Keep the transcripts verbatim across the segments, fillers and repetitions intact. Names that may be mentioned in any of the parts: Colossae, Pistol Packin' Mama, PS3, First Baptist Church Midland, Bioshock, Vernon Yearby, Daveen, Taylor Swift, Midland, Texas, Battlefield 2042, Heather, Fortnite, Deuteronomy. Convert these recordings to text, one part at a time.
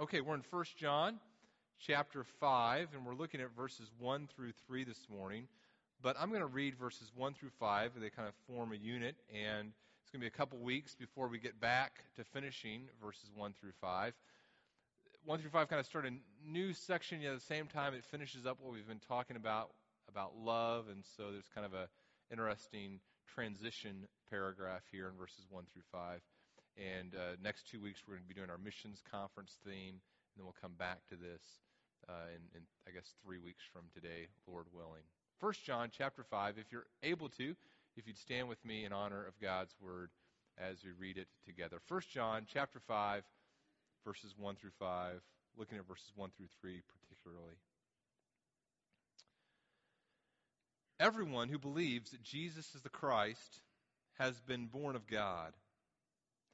Okay, we're in First John chapter five, and we're looking at verses one through three this morning. But I'm going to read verses one through five, and they kind of form a unit, and it's going to be a couple weeks before we get back to finishing verses one through five. one through five kind of start a new section, yet at the same time it finishes up what we've been talking about, about love, and so there's kind of an interesting transition paragraph here in verses one through five. And uh, next two weeks we're going to be doing our missions conference theme, and then we'll come back to this uh, in, in, I guess, three weeks from today, Lord willing. First John chapter five, if you're able to, if you'd stand with me in honor of God's word as we read it together. First John chapter five, verses one through five, looking at verses one through three particularly. Everyone who believes that Jesus is the Christ has been born of God,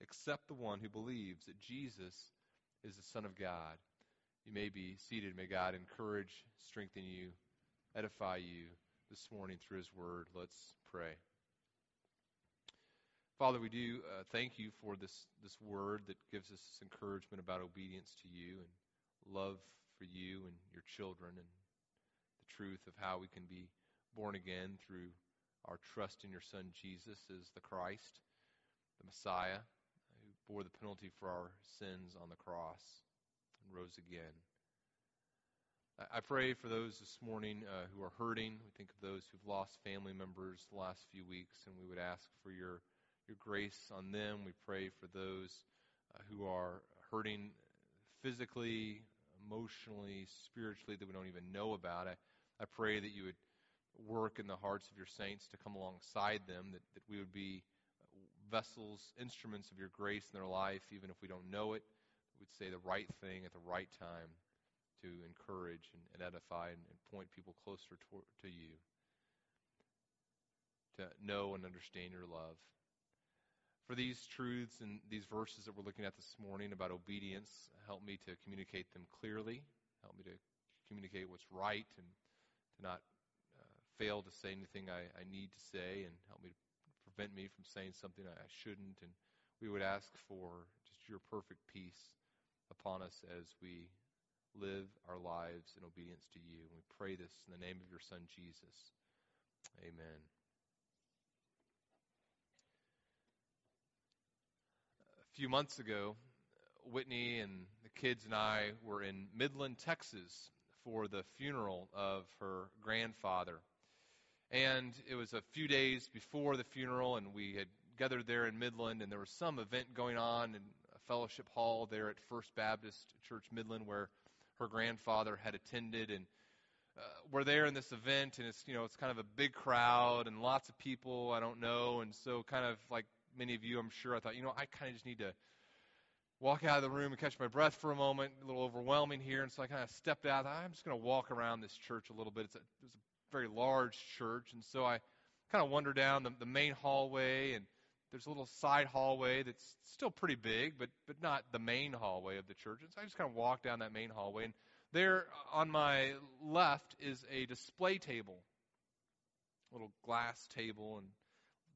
except the one who believes that Jesus is the Son of God? You may be seated. May God encourage, strengthen you, edify you this morning through his word. Let's pray. Father, we do uh, thank you for this, this word that gives us this encouragement about obedience to you and love for you and your children, and the truth of how we can be born again through our trust in your Son Jesus as the Christ, the Messiah, who bore the penalty for our sins on the cross and rose again. I pray for those this morning uh, who are hurting. We think of those who've lost family members the last few weeks, and we would ask for your, your grace on them. We pray for those uh, who are hurting physically, emotionally, spiritually, that we don't even know about. I, I pray that you would work in the hearts of your saints to come alongside them, that, that we would be vessels, instruments of your grace in their life, even if we don't know it. We'd say the right thing at the right time to encourage and, and edify and, and point people closer to, to you, to know and understand your love. For these truths and these verses that we're looking at this morning about obedience, help me to communicate them clearly. Help me to communicate what's right and to not uh, fail to say anything I, I need to say, and help me to prevent me from saying something I shouldn't. And we would ask for just your perfect peace upon us as we live our lives in obedience to you. And we pray this in the name of your Son, Jesus. Amen. A few months ago, Whitney and the kids and I were in Midland, Texas for the funeral of her grandfather. And it was a few days before the funeral, and we had gathered there in Midland, and there was some event going on in a fellowship hall there at First Baptist Church Midland where her grandfather had attended, and uh, we're there in this event, and it's, you know, it's kind of a big crowd and lots of people I don't know, and so kind of like many of you, I'm sure, I thought, you know, I kind of just need to walk out of the room and catch my breath for a moment, a little overwhelming here, and so I kind of stepped out. I'm just going to walk around this church a little bit. It's a, it's a very large church, and so I kind of wander down the, the main hallway, and there's a little side hallway that's still pretty big, but but not the main hallway of the church. And so I just kind of walk down that main hallway, and there on my left is a display table, a little glass table and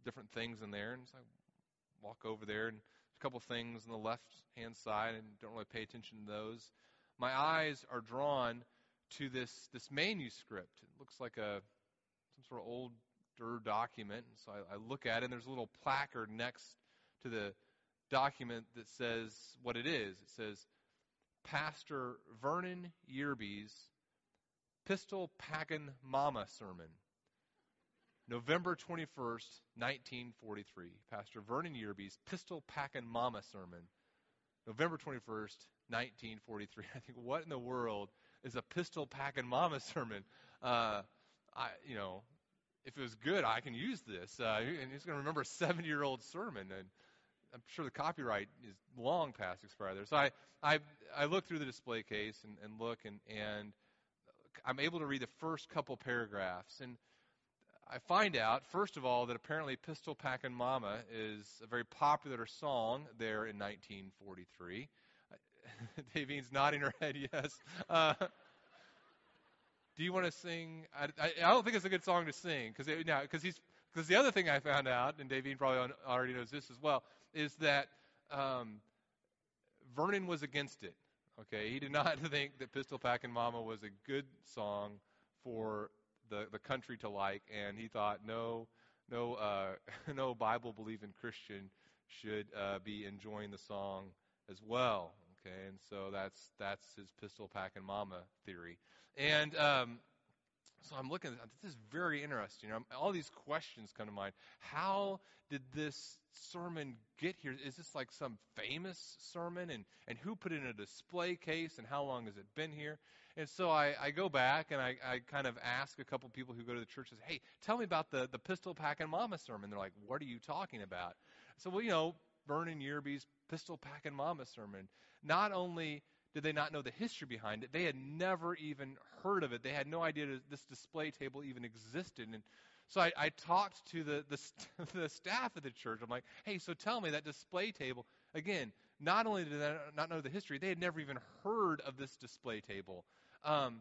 different things in there. And so I walk over there, and there's a couple things on the left-hand side, and don't really pay attention to those. My eyes are drawn to this, this manuscript. It looks like a some sort of old document, so I, I look at it, and there's a little placard next to the document that says what it is. It says, Pastor Vernon Yearby's Pistol Packin' Mama Sermon, November twenty-first, nineteen forty-three. Pastor Vernon Yearby's Pistol Packin' Mama Sermon, November twenty-first, nineteen forty-three. I think, what in the world is a Pistol Packin' Mama Sermon? Uh, I, you know, If it was good, I can use this. Uh, and he's going to remember a seventy-year-old sermon. And I'm sure the copyright is long past expired there. So I I, I look through the display case and, and look, and, and I'm able to read the first couple paragraphs. And I find out, first of all, that apparently Pistol Packin' Mama is a very popular song there in nineteen forty-three. Daveen's nodding her head, yes. Uh, do you want to sing? I, I, I don't think it's a good song to sing, because now because he's because the other thing I found out, and Daveen probably already knows this as well, is that um, Vernon was against it. Okay, he did not think that Pistol Packin' Mama was a good song for the the country to like, and he thought no no uh, no Bible believing Christian should uh, be enjoying the song as well. Okay, and so that's that's his Pistol Packin' Mama theory. And um, so I'm looking, this is very interesting. You know, all these questions come to mind. How did this sermon get here? Is this like some famous sermon? And, and who put it in a display case? And how long has it been here? And so I, I go back and I, I kind of ask a couple people who go to the church, and say, hey, tell me about the, the Pistol Packin' Mama sermon. They're like, what are you talking about? So, well, you know, Vernon Yearby's Pistol Packin' Mama sermon. Not only did they not know the history behind it, they had never even heard of it. They had no idea this display table even existed. And so I, I talked to the, the, st- the staff of the church. I'm like, hey, so tell me that display table. Again, not only did they not know the history, they had never even heard of this display table. Um,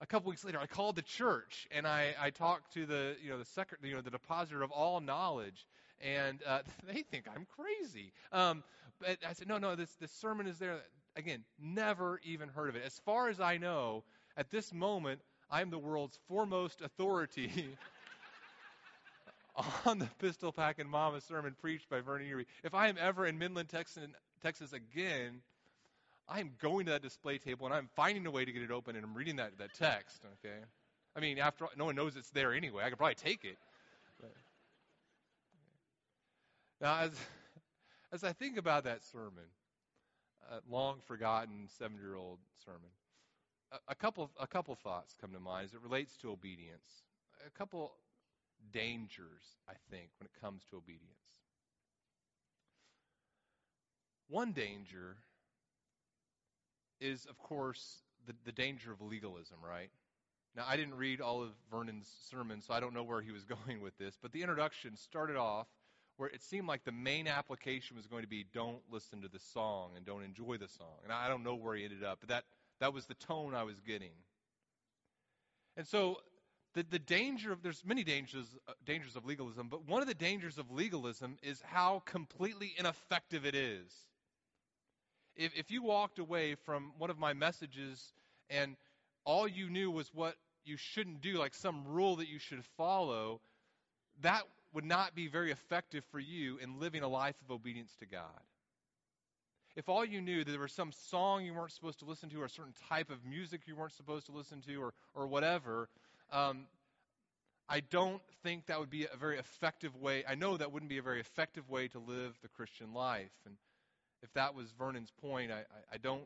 a couple weeks later, I called the church, and I, I talked to the you know the secret you know the depositor of all knowledge, and uh, they think I'm crazy. Um, but I said, no, no, this this sermon is there. Again, never even heard of it. As far as I know, at this moment, I'm the world's foremost authority on the Pistol Packin' Mama sermon preached by Vernon Yearby. If I am ever in Midland, Texas, Texas again, I'm going to that display table, and I'm finding a way to get it open, and I'm reading that, that text, okay? I mean, after all, no one knows it's there anyway. I could probably take it. But. Now, as, as I think about that sermon, uh, long-forgotten seven-year-old sermon, a, a couple a couple thoughts come to mind as it relates to obedience. A couple dangers, I think, when it comes to obedience. One danger is, of course, the, the danger of legalism, right? Now, I didn't read all of Vernon's sermons, so I don't know where he was going with this, but the introduction started off where it seemed like the main application was going to be don't listen to the song and don't enjoy the song. And I don't know where he ended up, but that, that was the tone I was getting. And so the, the danger of, there's many dangers, uh, dangers of legalism, but one of the dangers of legalism is how completely ineffective it is. If, if you walked away from one of my messages and all you knew was what you shouldn't do, like some rule that you should follow, that would not be very effective for you in living a life of obedience to God. If all you knew that there was some song you weren't supposed to listen to or a certain type of music you weren't supposed to listen to or, or whatever, um, I don't think that would be a very effective way. I know that wouldn't be a very effective way to live the Christian life. And if that was Vernon's point, I, I, I don't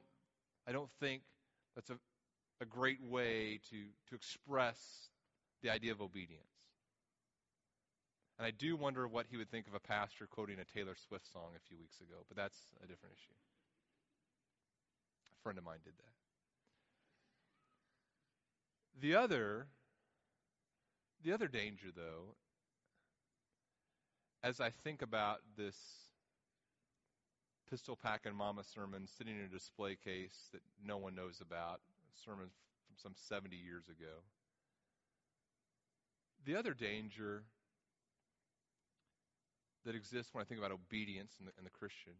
I don't think that's a, a great way to, to express the idea of obedience. And I do wonder what he would think of a pastor quoting a Taylor Swift song a few weeks ago, but that's a different issue. A friend of mine did that. The other, the other danger, though, as I think about this Pistol Packin' Mama sermon sitting in a display case that no one knows about, a sermon from some seventy years ago. The other danger that exists when I think about obedience in the, in the Christian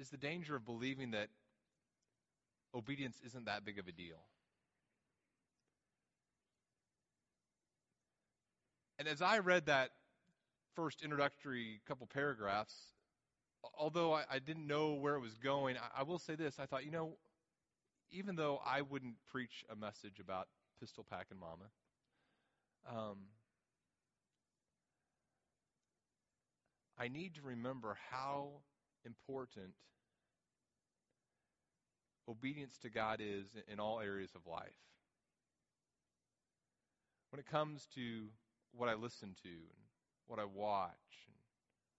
is the danger of believing that obedience isn't that big of a deal. And as I read that first introductory couple paragraphs, although I, I didn't know where it was going, I, I will say this. I thought, you know, even though I wouldn't preach a message about Pistol Packin' Mama, um, I need to remember how important obedience to God is in, in all areas of life. When it comes to what I listen to and what I watch and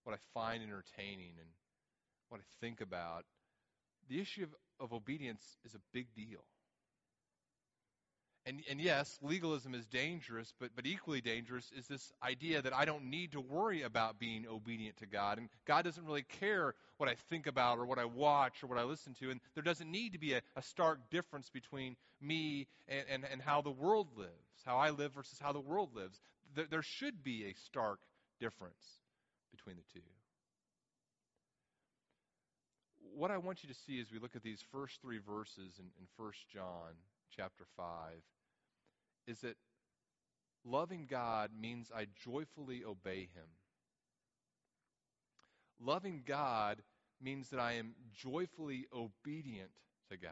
what I find entertaining and what I think about, the issue of, of obedience is a big deal. And and yes, legalism is dangerous, but, but equally dangerous is this idea that I don't need to worry about being obedient to God, and God doesn't really care what I think about or what I watch or what I listen to, and there doesn't need to be a, a stark difference between me and, and, and how the world lives, how I live versus how the world lives. There, there should be a stark difference between the two. What I want you to see as we look at these first three verses in, in First John chapter five is that loving God means I joyfully obey him. Loving God means that I am joyfully obedient to God.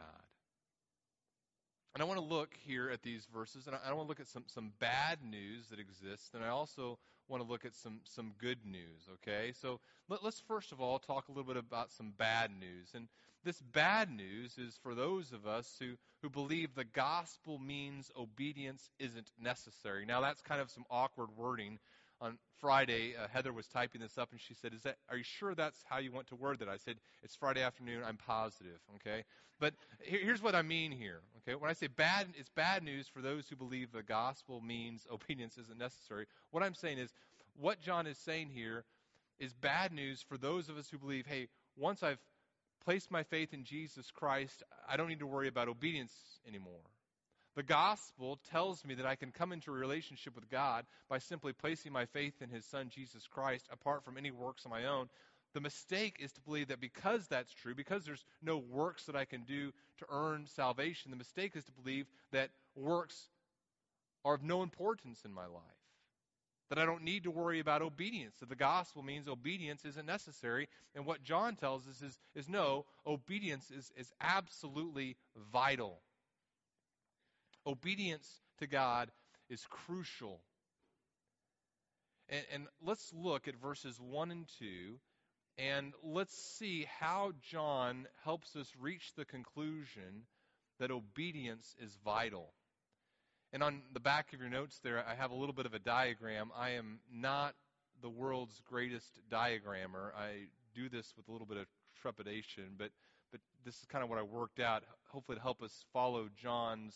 And I want to look here at these verses, and I want to look at some, some bad news that exists, and I also want to look at some, some good news, okay? So let, let's first of all talk a little bit about some bad news. And this bad news is for those of us who, who believe the gospel means obedience isn't necessary. Now, that's kind of some awkward wording. On Friday, uh, Heather was typing this up, and she said, "Is that? Are you sure that's how you want to word that?" I said, "It's Friday afternoon. I'm positive." Okay, but here, here's what I mean here. Okay, when I say bad, it's bad news for those who believe the gospel means obedience isn't necessary. What I'm saying is, what John is saying here is bad news for those of us who believe, hey, once I've placed my faith in Jesus Christ, I don't need to worry about obedience anymore. The gospel tells me that I can come into a relationship with God by simply placing my faith in his son, Jesus Christ, apart from any works of my own. The mistake is to believe that because that's true, because there's no works that I can do to earn salvation, the mistake is to believe that works are of no importance in my life, that I don't need to worry about obedience, that the gospel means obedience isn't necessary. And what John tells us is, is no, obedience is, is absolutely vital. Obedience to God is crucial. And, and let's look at verses one and two, and let's see how John helps us reach the conclusion that obedience is vital. And on the back of your notes there, I have a little bit of a diagram. I am not the world's greatest diagrammer. I do this with a little bit of trepidation, but, but this is kind of what I worked out, hopefully to help us follow John's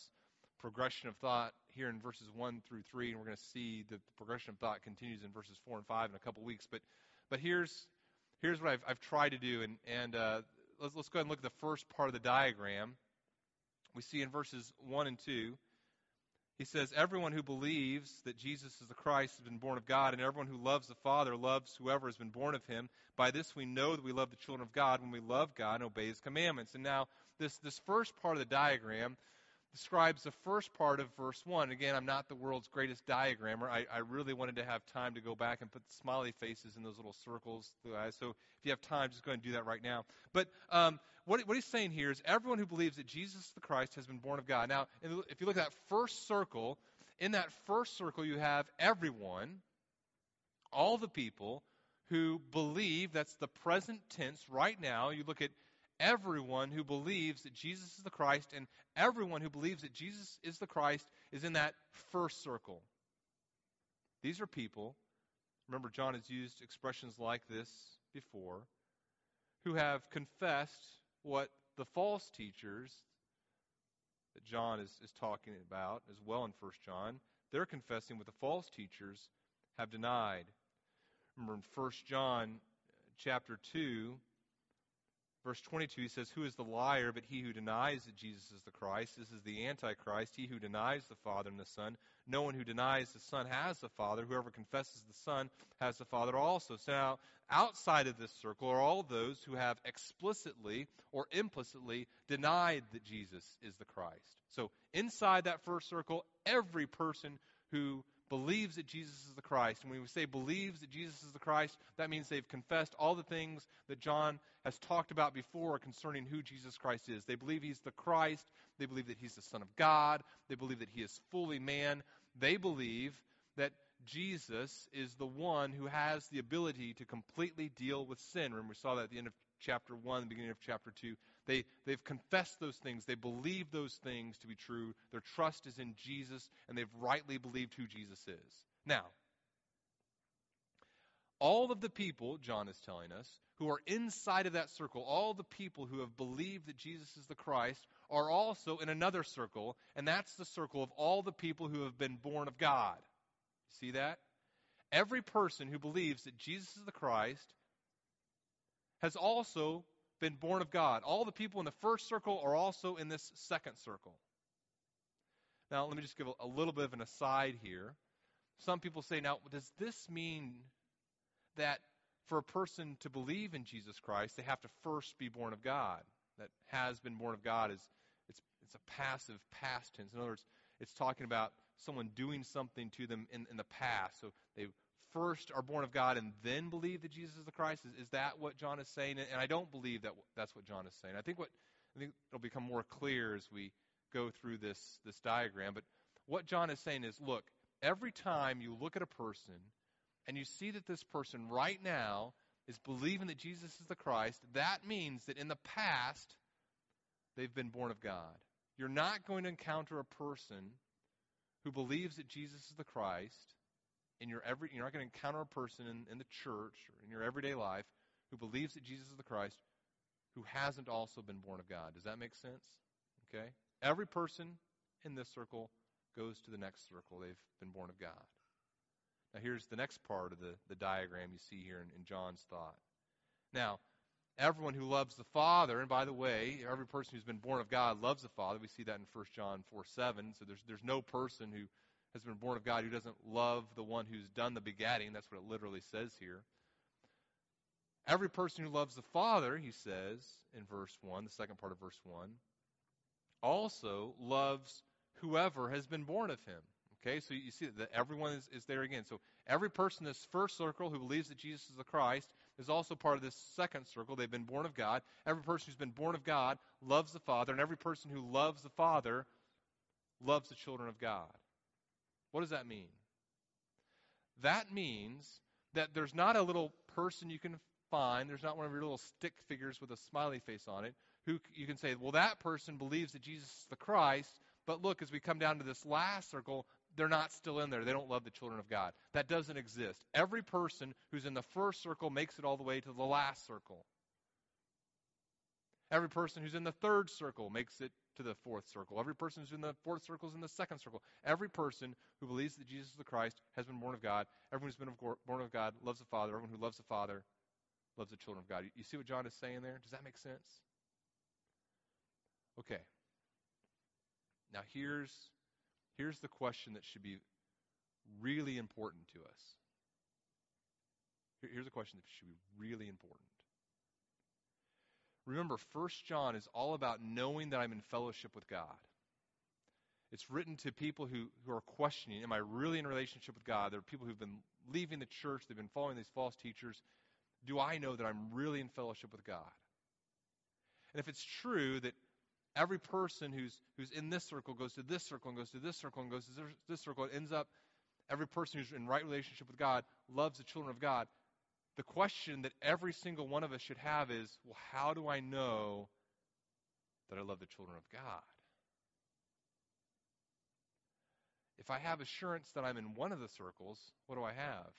progression of thought here in verses one through three, and we're going to see that the progression of thought continues in verses four and five in a couple weeks. But but here's here's what I've I've tried to do, and and uh, let's let's go ahead and look at the first part of the diagram. We see in verses one and two, he says, "Everyone who believes that Jesus is the Christ has been born of God, and everyone who loves the Father loves whoever has been born of him. By this we know that we love the children of God, when we love God and obey his commandments." And now this this first part of the diagram describes the first part of verse one. Again, I'm not the world's greatest diagrammer. I, I really wanted to have time to go back and put the smiley faces in those little circles. So if you have time, just go ahead and do that right now. But um, what, what he's saying here is everyone who believes that Jesus the Christ has been born of God. Now, if you look at that first circle, in that first circle you have everyone, all the people who believe, that's the present tense right now. You look at everyone who believes that Jesus is the Christ, and everyone who believes that Jesus is the Christ is in that first circle. These are people, remember John has used expressions like this before, who have confessed what the false teachers that John is, is talking about as well in First John, they're confessing what the false teachers have denied. Remember in First John chapter two, verse twenty-two, he says, "Who is the liar but he who denies that Jesus is the Christ? This is the Antichrist, he who denies the Father and the Son. No one who denies the Son has the Father. Whoever confesses the Son has the Father also." So now, outside of this circle are all those who have explicitly or implicitly denied that Jesus is the Christ. So inside that first circle, every person who believes that Jesus is the Christ. And when we say believes that Jesus is the Christ, that means they've confessed all the things that John has talked about before concerning who Jesus Christ is. They believe he's the Christ. They believe that he's the Son of God. They believe that he is fully man. They believe that Jesus is the one who has the ability to completely deal with sin. Remember, we saw that at the end of chapter one, the beginning of chapter two. They, they've confessed those things. They believe those things to be true. Their trust is in Jesus, and they've rightly believed who Jesus is. Now, all of the people, John is telling us, who are inside of that circle, all the people who have believed that Jesus is the Christ, are also in another circle, and that's the circle of all the people who have been born of God. See that? Every person who believes that Jesus is the Christ has also been born of God. All the people in the first circle are also in this second circle. Now, let me just give a little bit of an aside here. Some people say, now, does this mean that for a person to believe in Jesus Christ, they have to first be born of God? That has been born of God is it's it's a passive past tense. In other words, it's talking about someone doing something to them in, in the past. So they first are born of God and then believe that Jesus is the Christ. Is, is that what John is saying? And I don't believe that that's what John is saying. I think what I think it'll become more clear as we go through this this diagram. But what John is saying is, look, every time you look at a person and you see that this person right now is believing that Jesus is the Christ, that means that in the past, they've been born of God. You're not going to encounter a person who believes that Jesus is the Christ, in your every, you're not going to encounter a person in, in the church or in your everyday life who believes that Jesus is the Christ who hasn't also been born of God. Does that make sense? Okay? Every person in this circle goes to the next circle. They've been born of God. Now, here's the next part of the, the diagram you see here in, in John's thought. Now, everyone who loves the Father, and by the way, every person who's been born of God loves the Father. We see that in First John four seven. So there's there's no person who has been born of God who doesn't love the one who's done the begatting. That's what it literally says here. Every person who loves the Father, he says in verse one, the second part of verse one, also loves whoever has been born of him. Okay, so you see that everyone is, is there again. So every person in this first circle who believes that Jesus is the Christ is also part of this second circle. They've been born of God. Every person who's been born of God loves the Father, and every person who loves the Father loves the children of God. What does that mean? That means that there's not a little person you can find, there's not one of your little stick figures with a smiley face on it, who you can say, well, that person believes that Jesus is the Christ, but look, as we come down to this last circle, they're not still in there. They don't love the children of God. That doesn't exist. Every person who's in the first circle makes it all the way to the last circle. Every person who's in the third circle makes it to the fourth circle. Every person who's in the fourth circle is in the second circle. Every person who believes that Jesus is the Christ has been born of God. Everyone who's been born of God loves the Father. Everyone who loves the Father loves the children of God. You see what John is saying there? Does that make sense? Okay. Now here's... Here's the question that should be really important to us. Here's a question that should be really important. Remember, First John is all about knowing that I'm in fellowship with God. It's written to people who, who are questioning, am I really in a relationship with God? There are people who've been leaving the church, they've been following these false teachers. Do I know that I'm really in fellowship with God? And if it's true that every person who's who's in this circle goes to this circle and goes to this circle and goes to this, this circle. It ends up, every person who's in right relationship with God loves the children of God. The question that every single one of us should have is, well, how do I know that I love the children of God? If I have assurance that I'm in one of the circles, what do I have?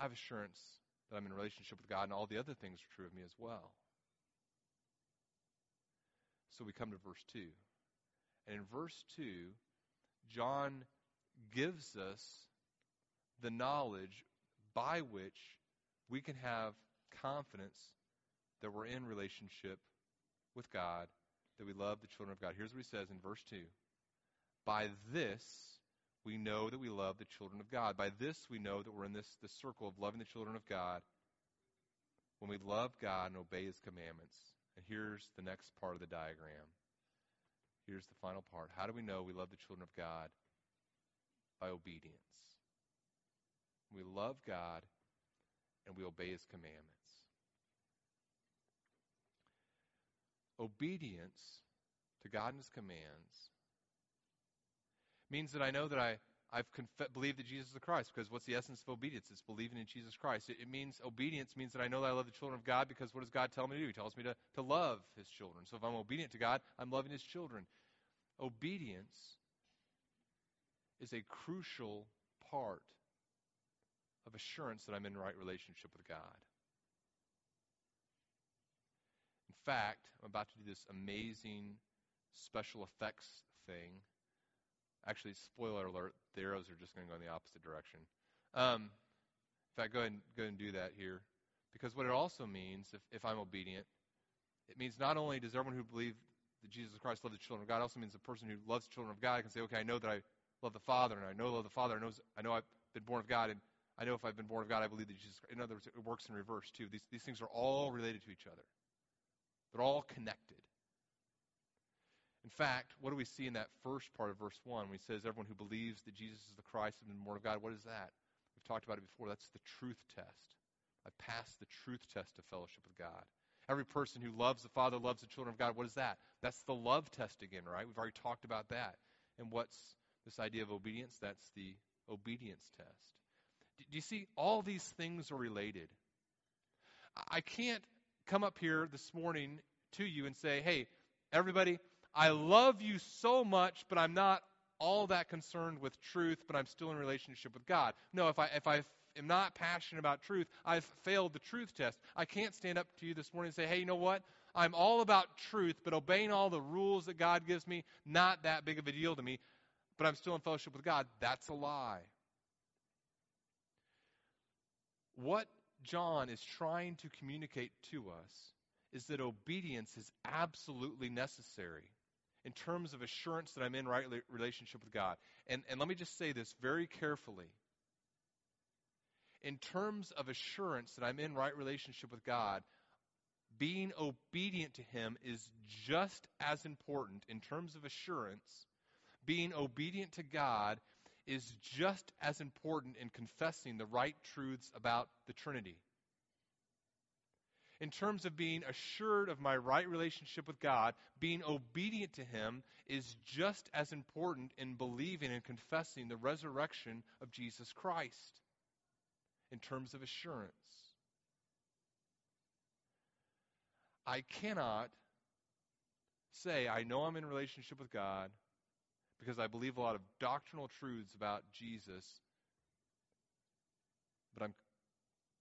I have assurance that I'm in relationship with God and all the other things are true of me as well. So we come to verse two. And in verse two, John gives us the knowledge by which we can have confidence that we're in relationship with God, that we love the children of God. Here's what he says in verse two. By this we know that we love the children of God. By this we know that we're in this, this circle of loving the children of God, when we love God and obey his commandments. And here's the next part of the diagram. Here's the final part. How do we know we love the children of God? By obedience. We love God and we obey his commandments. Obedience to God and his commands means that I know that I, I've conf- believed that Jesus is the Christ, because what's the essence of obedience? It's believing in Jesus Christ. It, it means obedience means that I know that I love the children of God, because what does God tell me to do? He tells me to, to love his children. So if I'm obedient to God, I'm loving his children. Obedience is a crucial part of assurance that I'm in the right relationship with God. In fact, I'm about to do this amazing special effects thing. Actually, spoiler alert, the arrows are just going to go in the opposite direction. Um, in fact, go ahead, and, go ahead and do that here. Because what it also means, if, if I'm obedient, it means not only does everyone who believes that Jesus Christ loves the children of God, it also means the person who loves the children of God can say, okay, I know that I love the Father, and I know I love the Father, I know, I know I've been born of God, and I know if I've been born of God, I believe that Jesus Christ. In other words, it works in reverse, too. These, these things are all related to each other. They're all connected. In fact, what do we see in that first part of verse one when he says everyone who believes that Jesus is the Christ and the born of God? What is that? We've talked about it before. That's the truth test. I passed the truth test of fellowship with God. Every person who loves the Father loves the children of God. What is that? That's the love test again, right? We've already talked about that. And what's this idea of obedience? That's the obedience test. Do you see? All these things are related. I can't come up here this morning to you and say, hey, everybody, I love you so much, but I'm not all that concerned with truth, but I'm still in relationship with God. No, if I if I am not passionate about truth, I've failed the truth test. I can't stand up to you this morning and say, hey, you know what? I'm all about truth, but obeying all the rules that God gives me, not that big of a deal to me, but I'm still in fellowship with God. That's a lie. What John is trying to communicate to us is that obedience is absolutely necessary in terms of assurance that I'm in right relationship with God. And, and let me just say this very carefully. In terms of assurance that I'm in right relationship with God, being obedient to Him is just as important. In terms of assurance, being obedient to God is just as important in confessing the right truths about the Trinity. In terms of being assured of my right relationship with God, being obedient to Him is just as important in believing and confessing the resurrection of Jesus Christ in terms of assurance. I cannot say, I know I'm in a relationship with God because I believe a lot of doctrinal truths about Jesus, but I'm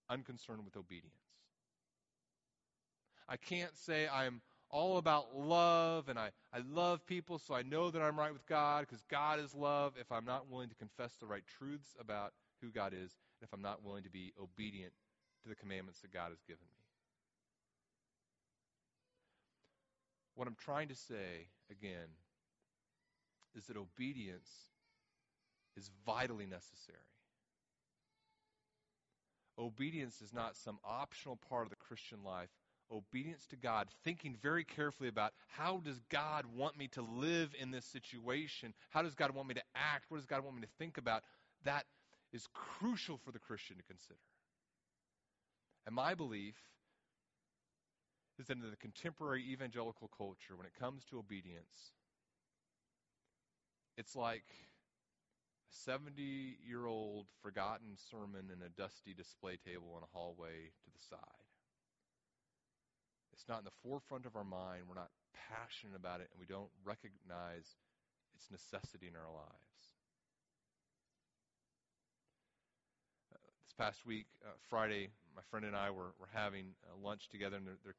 unconcerned with obedience. I can't say I'm all about love and I, I love people, so I know that I'm right with God because God is love, if I'm not willing to confess the right truths about who God is and if I'm not willing to be obedient to the commandments that God has given me. What I'm trying to say, again, is that obedience is vitally necessary. Obedience is not some optional part of the Christian life. Obedience to God, thinking very carefully about how does God want me to live in this situation? How does God want me to act? What does God want me to think about? That is crucial for the Christian to consider. And my belief is that in the contemporary evangelical culture, when it comes to obedience, it's like a seventy-year-old forgotten sermon in a dusty display table in a hallway to the side. It's not in the forefront of our mind. We're not passionate about it, and we don't recognize its necessity in our lives. Uh, this past week, uh, Friday, my friend and I were, were having uh, lunch together, and there, there,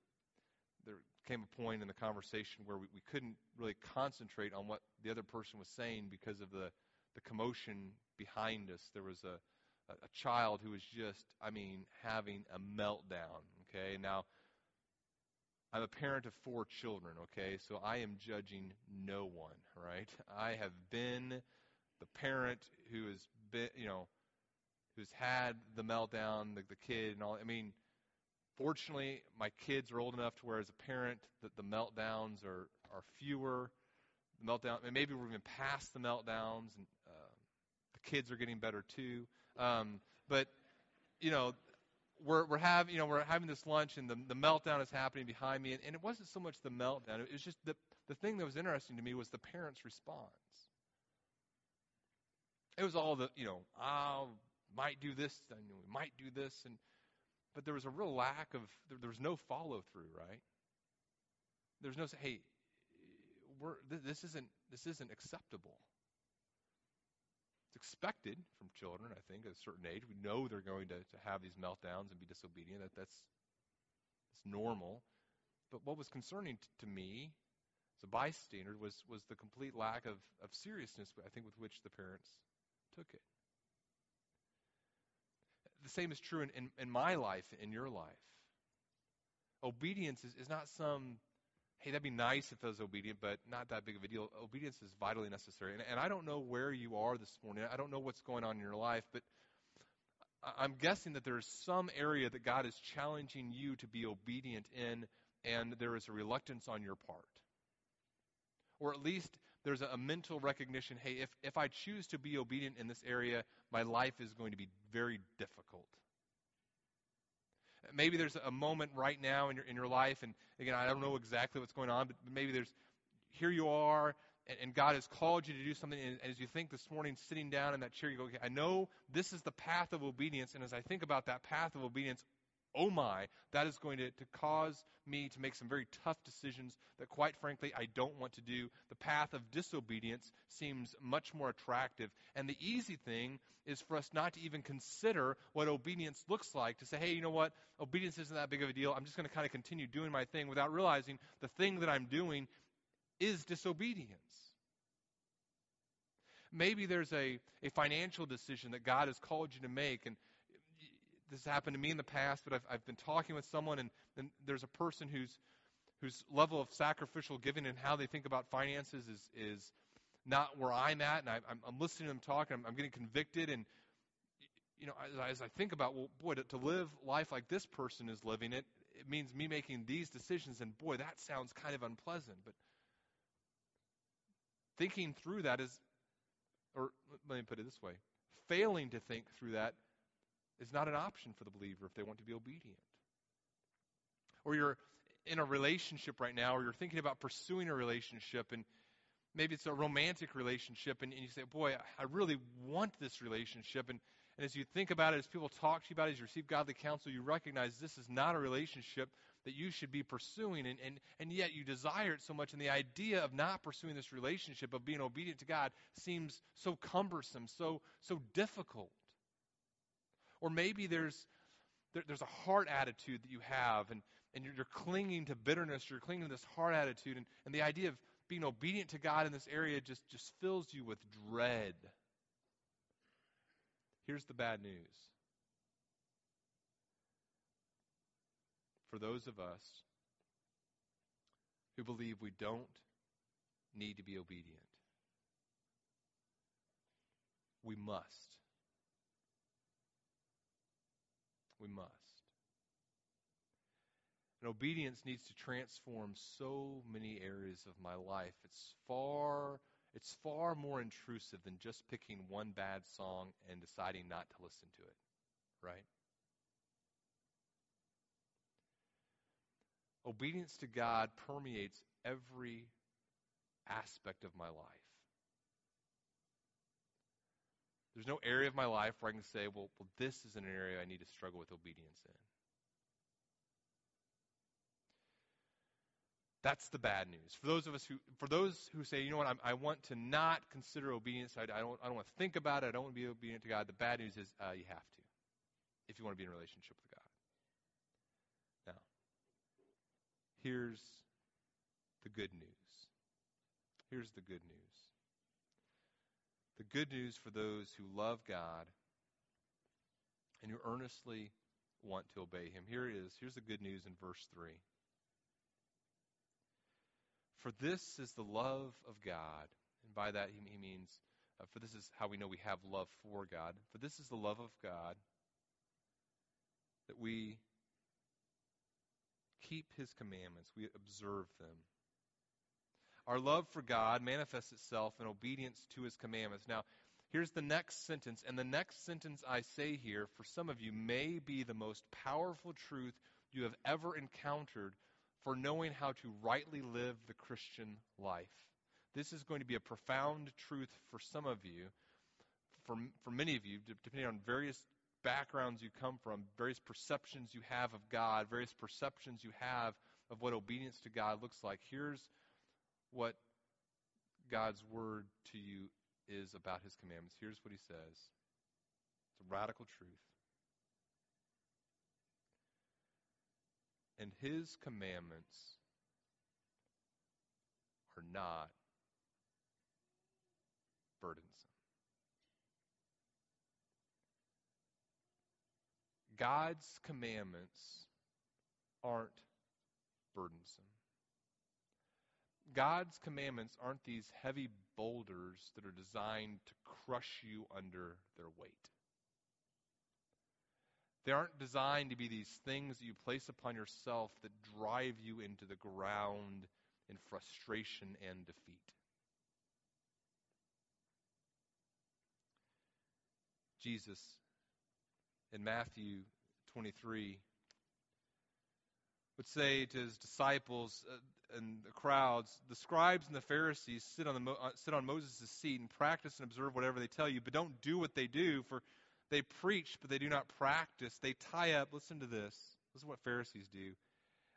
there came a point in the conversation where we, we couldn't really concentrate on what the other person was saying because of the, the commotion behind us. There was a, a, a child who was just, I mean, having a meltdown. Okay, now, I'm a parent of four children, okay? So I am judging no one, right? I have been the parent who has been, you know, who's had the meltdown, the, the kid and all. I mean, fortunately, my kids are old enough to where as a parent that the meltdowns are, are fewer. The meltdown, and maybe we're even past the meltdowns, and uh, the kids are getting better too. Um, but, you know, We're we're having you know we're having this lunch, and the the meltdown is happening behind me, and, and it wasn't so much the meltdown. It was just the the thing that was interesting to me was the parents' response. It was all the you know I might do this, and we might do this, and but there was a real lack of there, there was no follow through, right? There's no say, hey, we're this isn't this isn't acceptable. expected from children, I think, at a certain age. We know they're going to, to have these meltdowns and be disobedient. That, that's, that's normal. But what was concerning t- to me as a bystander was, was the complete lack of, of seriousness, I think, with which the parents took it. The same is true in, in, in my life, in your life. Obedience is, is not some, hey, that'd be nice if I was obedient, but not that big of a deal. Obedience is vitally necessary. And, and I don't know where you are this morning. I don't know what's going on in your life, but I'm guessing that there is some area that God is challenging you to be obedient in, and there is a reluctance on your part. Or at least there's a, a mental recognition, hey, if, if I choose to be obedient in this area, my life is going to be very difficult. Maybe there's a moment right now in your in your life, and again, I don't know exactly what's going on, but maybe there's, here you are, and, and God has called you to do something, and, and as you think this morning, sitting down in that chair, you go, okay, I know this is the path of obedience, and as I think about that path of obedience, oh my, that is going to, to cause me to make some very tough decisions that, quite frankly, I don't want to do. The path of disobedience seems much more attractive. And the easy thing is for us not to even consider what obedience looks like, to say, hey, you know what, obedience isn't that big of a deal. I'm just going to kind of continue doing my thing without realizing the thing that I'm doing is disobedience. Maybe there's a, a financial decision that God has called you to make, and this has happened to me in the past, but I've, I've been talking with someone, and, and there's a person whose whose level of sacrificial giving and how they think about finances is is not where I'm at, and I, I'm, I'm listening to them talk, and I'm, I'm getting convicted, and you know, as, as I think about, well, boy, to, to live life like this person is living it, it means me making these decisions, and boy, that sounds kind of unpleasant. But thinking through that is, or let me put it this way, failing to think through that is not an option for the believer if they want to be obedient. Or you're in a relationship right now, or you're thinking about pursuing a relationship, and maybe it's a romantic relationship, and, and you say, boy, I really want this relationship. And, and as you think about it, as people talk to you about it, as you receive godly counsel, you recognize this is not a relationship that you should be pursuing, and, and, and yet you desire it so much, and the idea of not pursuing this relationship, of being obedient to God, seems so cumbersome, so so difficult. Or maybe there's there, there's a heart attitude that you have, and, and you're, you're clinging to bitterness, you're clinging to this heart attitude, and, and the idea of being obedient to God in this area just, just fills you with dread. Here's the bad news. For those of us who believe we don't need to be obedient, we must. We must. And obedience needs to transform so many areas of my life. It's far, it's far more intrusive than just picking one bad song and deciding not to listen to it, right? Obedience to God permeates every aspect of my life. There's no area of my life where I can say, well, well, this is an area I need to struggle with obedience in. That's the bad news. For those of us who, for those who say, you know what, I'm, I want to not consider obedience. I, I don't, I don't want to think about it. I don't want to be obedient to God. The bad news is uh, you have to, if you want to be in a relationship with God. Now, here's the good news. Here's the good news. The good news for those who love God and who earnestly want to obey him. Here it is. Here's the good news in verse three. For this is the love of God. And by that he, he means, uh, for this is how we know we have love for God. For this is the love of God, that we keep his commandments, we observe them. Our love for God manifests itself in obedience to his commandments. Now, here's the next sentence. And the next sentence I say here, for some of you, may be the most powerful truth you have ever encountered for knowing how to rightly live the Christian life. This is going to be a profound truth for some of you, for, for many of you, depending on various backgrounds you come from, various perceptions you have of God, various perceptions you have of what obedience to God looks like. Here's what God's word to you is about his commandments. Here's what he says. It's a radical truth. And his commandments are not burdensome. God's commandments aren't burdensome. God's commandments aren't these heavy boulders that are designed to crush you under their weight. They aren't designed to be these things that you place upon yourself that drive you into the ground in frustration and defeat. Jesus, in Matthew twenty-three, would say to his disciples and the crowds, the scribes and the Pharisees sit on, the, sit on Moses' seat and practice and observe whatever they tell you, but don't do what they do, for they preach, but they do not practice. They tie up, listen to this, this is what Pharisees do.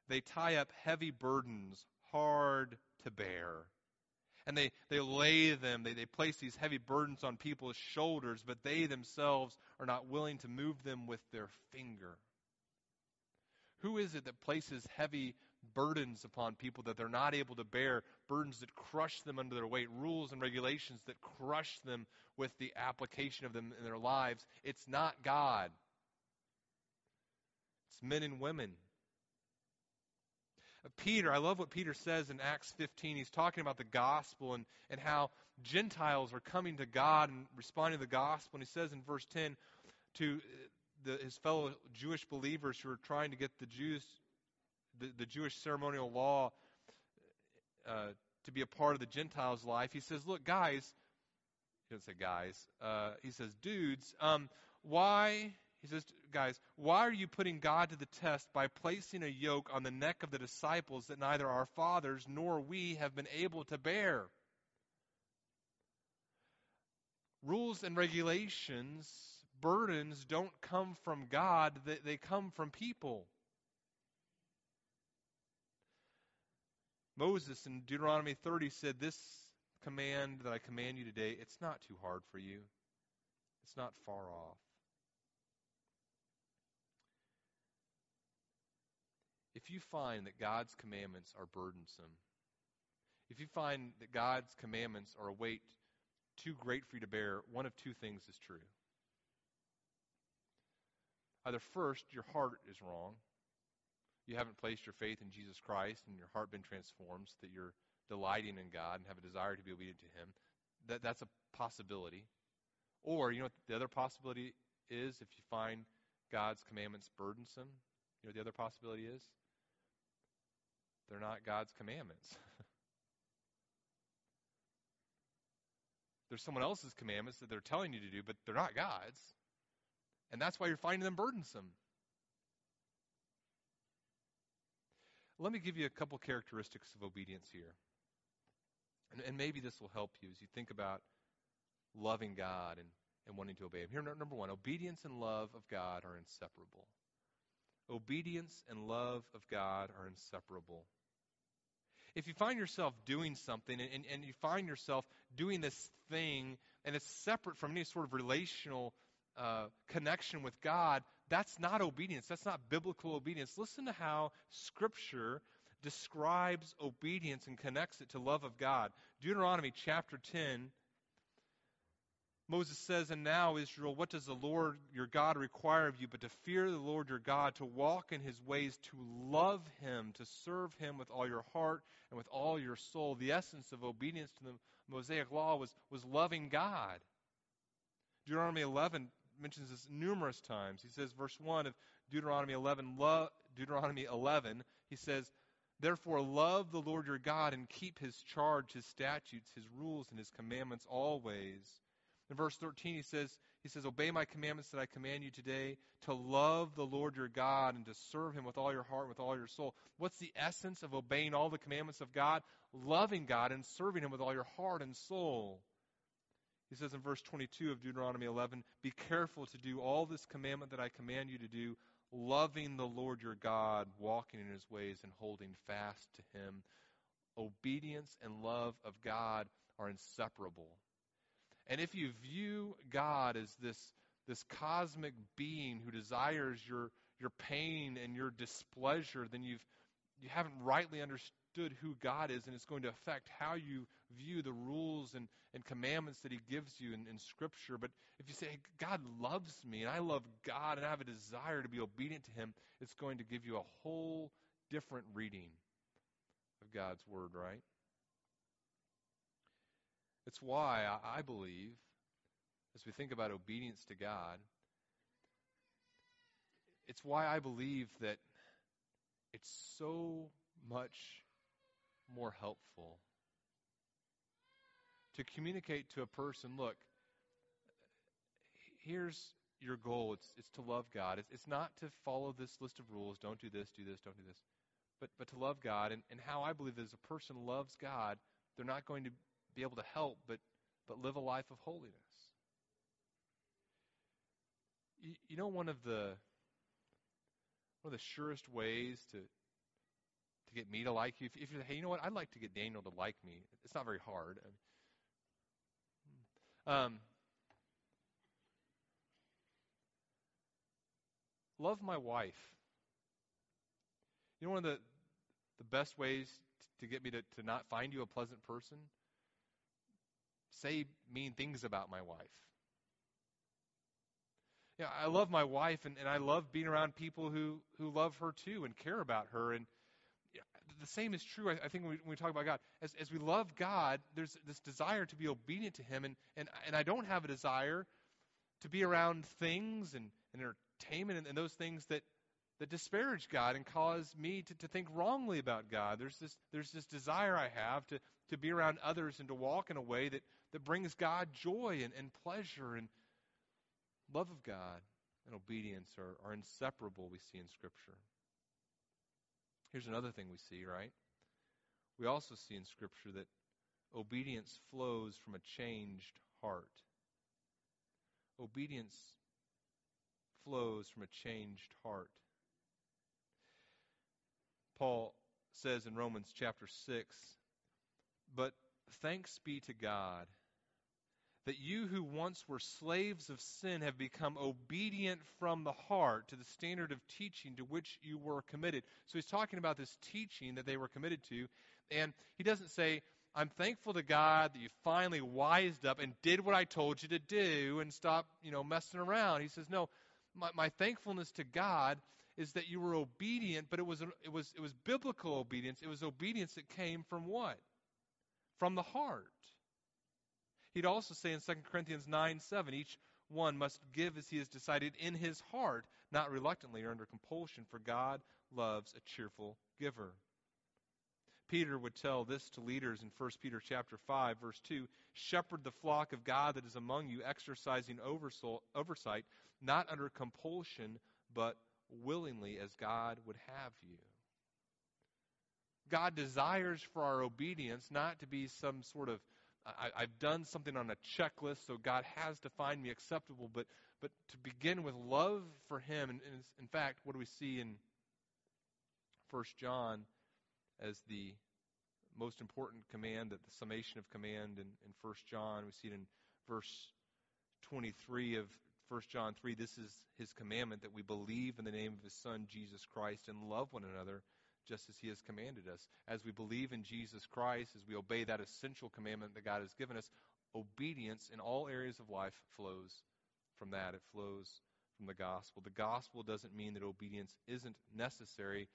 They tie up heavy burdens, hard to bear. And they, they lay them, they, they place these heavy burdens on people's shoulders, but they themselves are not willing to move them with their finger. Who is it that places heavy burdens upon people that they're not able to bear, burdens that crush them under their weight, rules and regulations that crush them with the application of them in their lives? It's not God. It's men and women. Peter, I love what Peter says in Acts fifteen. He's talking about the gospel and, and how Gentiles are coming to God and responding to the gospel. And he says in verse ten to the, his fellow Jewish believers who are trying to get the Jews, the, the Jewish ceremonial law uh, to be a part of the Gentiles' life. He says, look, guys, he doesn't say guys, uh, he says, dudes, um, why... He says, guys, why are you putting God to the test by placing a yoke on the neck of the disciples that neither our fathers nor we have been able to bear? Rules and regulations, burdens don't come from God. They, they come from people. Moses in Deuteronomy thirty said, this command that I command you today, it's not too hard for you. It's not far off. If you find that God's commandments are burdensome, if you find that God's commandments are a weight too great for you to bear, one of two things is true. Either first, your heart is wrong. You haven't placed your faith in Jesus Christ and your heart been transformed so that you're delighting in God and have a desire to be obedient to Him. That, that's a possibility. Or, you know what the other possibility is if you find God's commandments burdensome? You know what the other possibility is? They're not God's commandments. They're someone else's commandments that they're telling you to do, but they're not God's. And that's why you're finding them burdensome. Let me give you a couple characteristics of obedience here. And, and maybe this will help you as you think about loving God and, and wanting to obey Him. Here, number one, obedience and love of God are inseparable. Obedience and love of God are inseparable. If you find yourself doing something and, and, and you find yourself doing this thing and it's separate from any sort of relational uh, connection with God, that's not obedience. That's not biblical obedience. Listen to how Scripture describes obedience and connects it to love of God. Deuteronomy chapter ten, Moses says, and now, Israel, what does the Lord your God require of you but to fear the Lord your God, to walk in His ways, to love Him, to serve Him with all your heart and with all your soul. The essence of obedience to the Mosaic Law was, was loving God. Deuteronomy eleven mentions this numerous times. He says, verse one of Deuteronomy eleven, lo, Deuteronomy eleven, he says, therefore, love the Lord your God and keep His charge, His statutes, His rules, and His commandments always. In verse thirteen, he says, he says, obey my commandments that I command you today, to love the Lord your God and to serve Him with all your heart, with all your soul. What's the essence of obeying all the commandments of God? Loving God and serving Him with all your heart and soul. He says in verse twenty-two of Deuteronomy eleven, be careful to do all this commandment that I command you to do, loving the Lord your God, walking in His ways and holding fast to Him. Obedience and love of God are inseparable. And if you view God as this, this cosmic being who desires your your pain and your displeasure, then you've you haven't rightly understood who God is, and it's going to affect how you view the rules and, and commandments that he gives you in, in Scripture. But if you say, hey, God loves me, and I love God, and I have a desire to be obedient to him, it's going to give you a whole different reading of God's word, right? It's why I, I believe, as we think about obedience to God, it's why I believe that it's so much more helpful to communicate to a person, look, here's your goal. It's it's to love God. It's, it's not to follow this list of rules. Don't do this, do this, don't do this. But but to love God. And, and how I believe that as a person loves God, they're not going to be able to help but, but live a life of holiness. You, you know, one of the... One of the surest ways to to get me to like you, if, if you say, hey, you know what, I'd like to get Daniel to like me. It's not very hard. Um, love my wife. You know, one of the the best ways to, to get me to, to not find you a pleasant person? Say mean things about my wife. Yeah, I love my wife, and, and I love being around people who, who love her too and care about her. And the same is true, I, I think, when we, when we talk about God. As, as we love God, there's this desire to be obedient to him. And, and, and I don't have a desire to be around things and, and entertainment and, and those things that, that disparage God and cause me to, to think wrongly about God. There's this, there's this desire I have to, to be around others and to walk in a way that, that brings God joy and, and pleasure. And love of God and obedience are, are inseparable, we see in Scripture. Here's another thing we see, right? We also see in Scripture that obedience flows from a changed heart. Obedience flows from a changed heart. Paul says in Romans chapter six, "But thanks be to God, that you who once were slaves of sin have become obedient from the heart to the standard of teaching to which you were committed." So he's talking about this teaching that they were committed to. And he doesn't say, I'm thankful to God that you finally wised up and did what I told you to do and stop, you know, messing around. He says, no, my, my thankfulness to God is that you were obedient, but it was, it was, it was biblical obedience. It was obedience that came from what? From the heart. He'd also say in Second Corinthians nine seven, each one must give as he has decided in his heart, not reluctantly or under compulsion, for God loves a cheerful giver. Peter would tell this to leaders in First Peter chapter five, verse two, shepherd the flock of God that is among you, exercising oversight, not under compulsion, but willingly, as God would have you. God desires for our obedience not to be some sort of I, I've done something on a checklist, so God has to find me acceptable, but but to begin with love for him. And, and in fact, what do we see in First John as the most important command, that the summation of command in, in First John? We see it in verse twenty-three of First John three. This is his commandment, that we believe in the name of his Son, Jesus Christ, and love one another, just as he has commanded us. As we believe in Jesus Christ, as we obey that essential commandment that God has given us, obedience in all areas of life flows from that. It flows from the gospel. The gospel doesn't mean that obedience isn't necessary.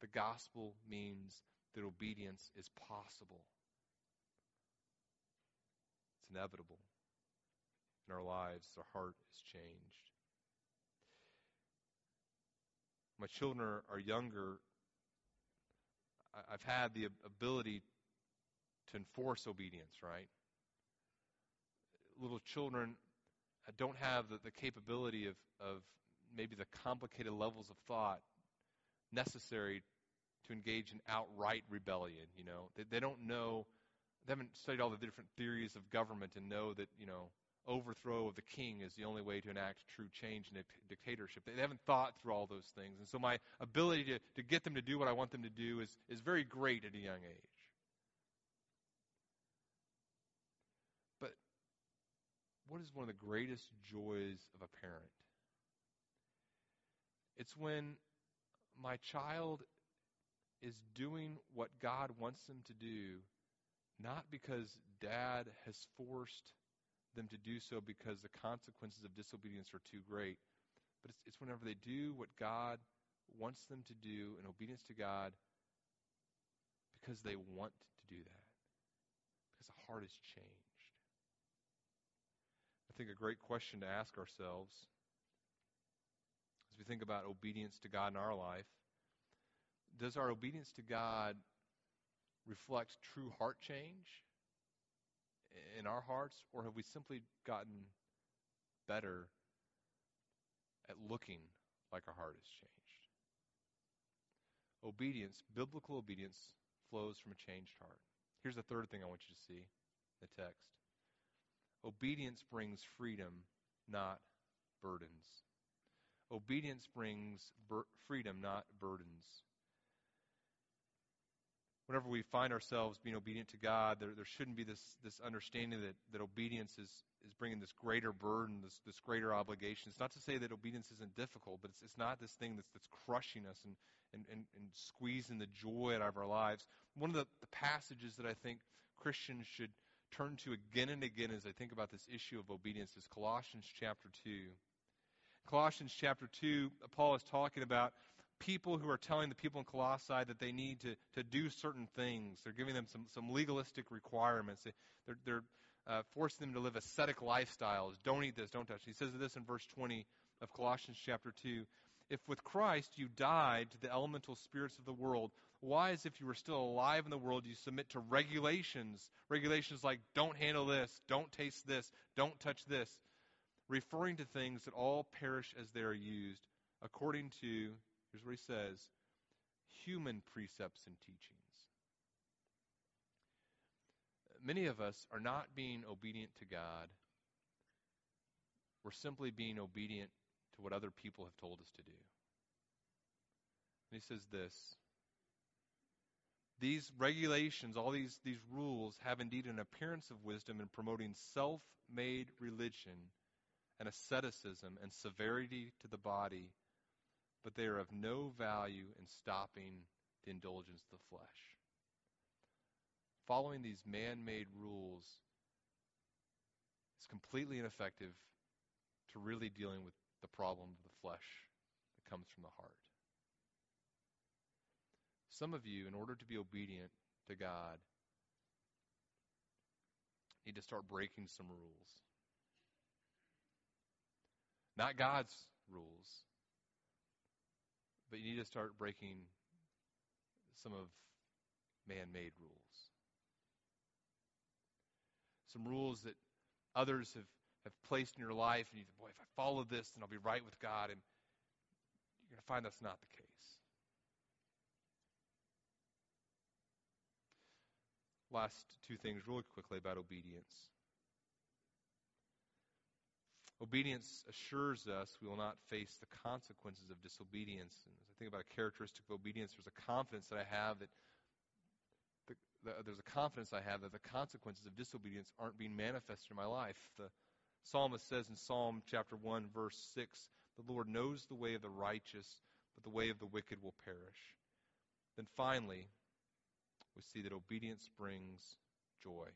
The gospel means that obedience is possible. It's inevitable. In our lives, our heart is changed. My children are younger. I've had the ability to enforce obedience, right? Little children don't have the, the capability of, of maybe the complicated levels of thought necessary to engage in outright rebellion, you know? They, they don't know, they haven't studied all the different theories of government and know that, you know, overthrow of the king is the only way to enact true change in a dictatorship. They haven't thought through all those things. And so my ability to, to get them to do what I want them to do is, is very great at a young age. But what is one of the greatest joys of a parent? It's when my child is doing what God wants them to do, not because dad has forced them to do so because the consequences of disobedience are too great, but it's, it's whenever they do what God wants them to do in obedience to God because they want to do that, because the heart has changed. I think a great question to ask ourselves as we think about obedience to God in our life, does our obedience to God reflect true heart change in our hearts, or have we simply gotten better at looking like our heart has changed? Obedience, biblical obedience, flows from a changed heart. Here's the third thing I want you to see in the text. Obedience brings freedom, not burdens. Obedience brings bur- freedom, not burdens. Whenever we find ourselves being obedient to God, there, there shouldn't be this, this understanding that, that obedience is, is bringing this greater burden, this, this greater obligation. It's not to say that obedience isn't difficult, but it's, it's not this thing that's, that's crushing us and, and, and, and squeezing the joy out of our lives. One of the, the passages that I think Christians should turn to again and again as I think about this issue of obedience is Colossians chapter two. Colossians chapter two, Paul is talking about people who are telling the people in Colossae that they need to, to do certain things. They're giving them some, some legalistic requirements. They, they're they're uh, forcing them to live ascetic lifestyles. Don't eat this, don't touch. He says this in verse twenty of Colossians chapter two. If with Christ you died to the elemental spirits of the world, why, as if you were still alive in the world, you submit to regulations. Regulations like don't handle this, don't taste this, don't touch this, referring to things that all perish as they are used, according to, here's what he says, human precepts and teachings. Many of us are not being obedient to God. We're simply being obedient to what other people have told us to do. And he says this, these regulations, all these, these rules have indeed an appearance of wisdom in promoting self-made religion and asceticism and severity to the body, but they are of no value in stopping the indulgence of the flesh. Following these man-made rules is completely ineffective to really dealing with the problem of the flesh that comes from the heart. Some of you, in order to be obedient to God, need to start breaking some rules. Not God's rules, but you need to start breaking some of man-made rules. Some rules that others have, have placed in your life, and you think, boy, if I follow this, then I'll be right with God, and you're going to find that's not the case. Last two things really quickly about obedience. Obedience assures us we will not face the consequences of disobedience. And as I think about a characteristic of obedience, there's a confidence that I have that the, the, there's a confidence I have that the consequences of disobedience aren't being manifested in my life. The psalmist says in Psalm chapter one, verse six, the Lord knows the way of the righteous, but the way of the wicked will perish. Then finally, we see that obedience brings joy.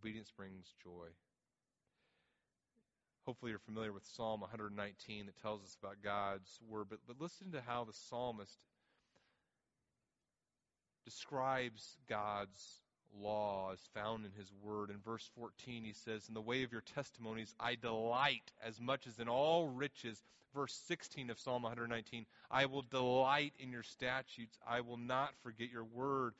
Obedience brings joy. Hopefully you're familiar with Psalm one nineteen that tells us about God's word, but, but listen to how the psalmist describes God's law as found in his word. In verse fourteen, he says, in the way of your testimonies, I delight as much as in all riches. Verse sixteen of Psalm one nineteen, I will delight in your statutes. I will not forget your word.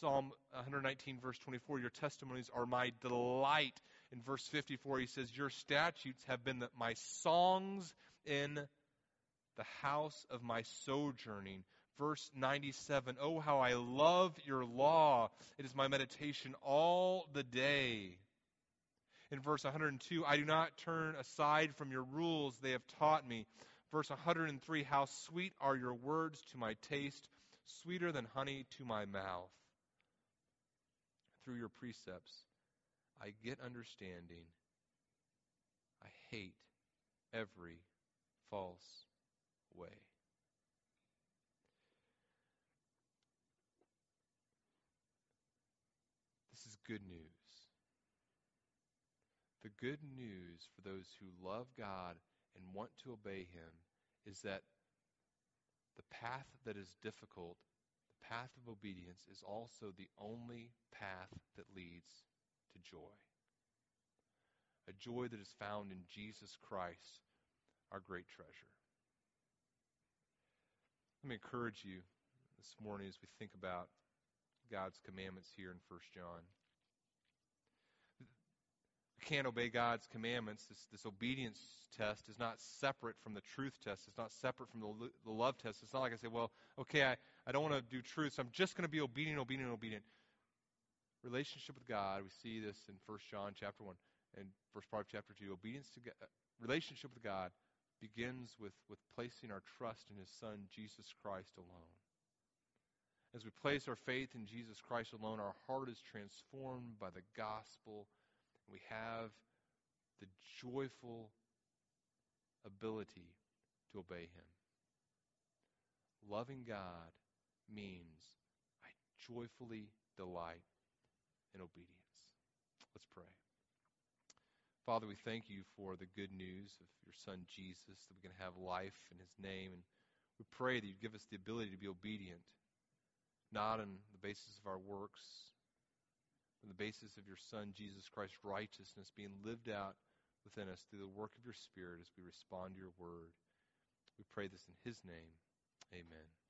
Psalm one nineteen, verse twenty-four, your testimonies are my delight. In verse fifty-four, he says, your statutes have been the, my songs in the house of my sojourning. Verse ninety-seven, oh, how I love your law. It is my meditation all the day. In verse one hundred two, I do not turn aside from your rules. They have taught me. Verse one hundred three, how sweet are your words to my taste, sweeter than honey to my mouth. Through your precepts I get understanding I hate every false way. This is good news. The good news for those who love God and want to obey Him is that the path that is difficult, the path of obedience, is also the only path that leads to joy. A joy that is found in Jesus Christ, our great treasure. Let me encourage you this morning as we think about God's commandments here in First John. We can't obey God's commandments. This, this obedience test is not separate from the truth test. It's not separate from the, the love test. It's not like I say, well, okay, I, I don't want to do truth, so I'm just going to be obedient, obedient, obedient. Relationship with God, we see this in First John chapter one and first part of chapter two. Obedience to God, relationship with God begins with, with placing our trust in His Son, Jesus Christ alone. As we place our faith in Jesus Christ alone, our heart is transformed by the gospel. We have the joyful ability to obey Him. Loving God means I joyfully delight in obedience. Let's pray. Father, we thank You for the good news of Your Son Jesus, that we can have life in His name. And we pray that You give us the ability to be obedient, not on the basis of our works, on the basis of Your Son, Jesus Christ's righteousness being lived out within us through the work of Your Spirit as we respond to Your word. We pray this in His name. Amen.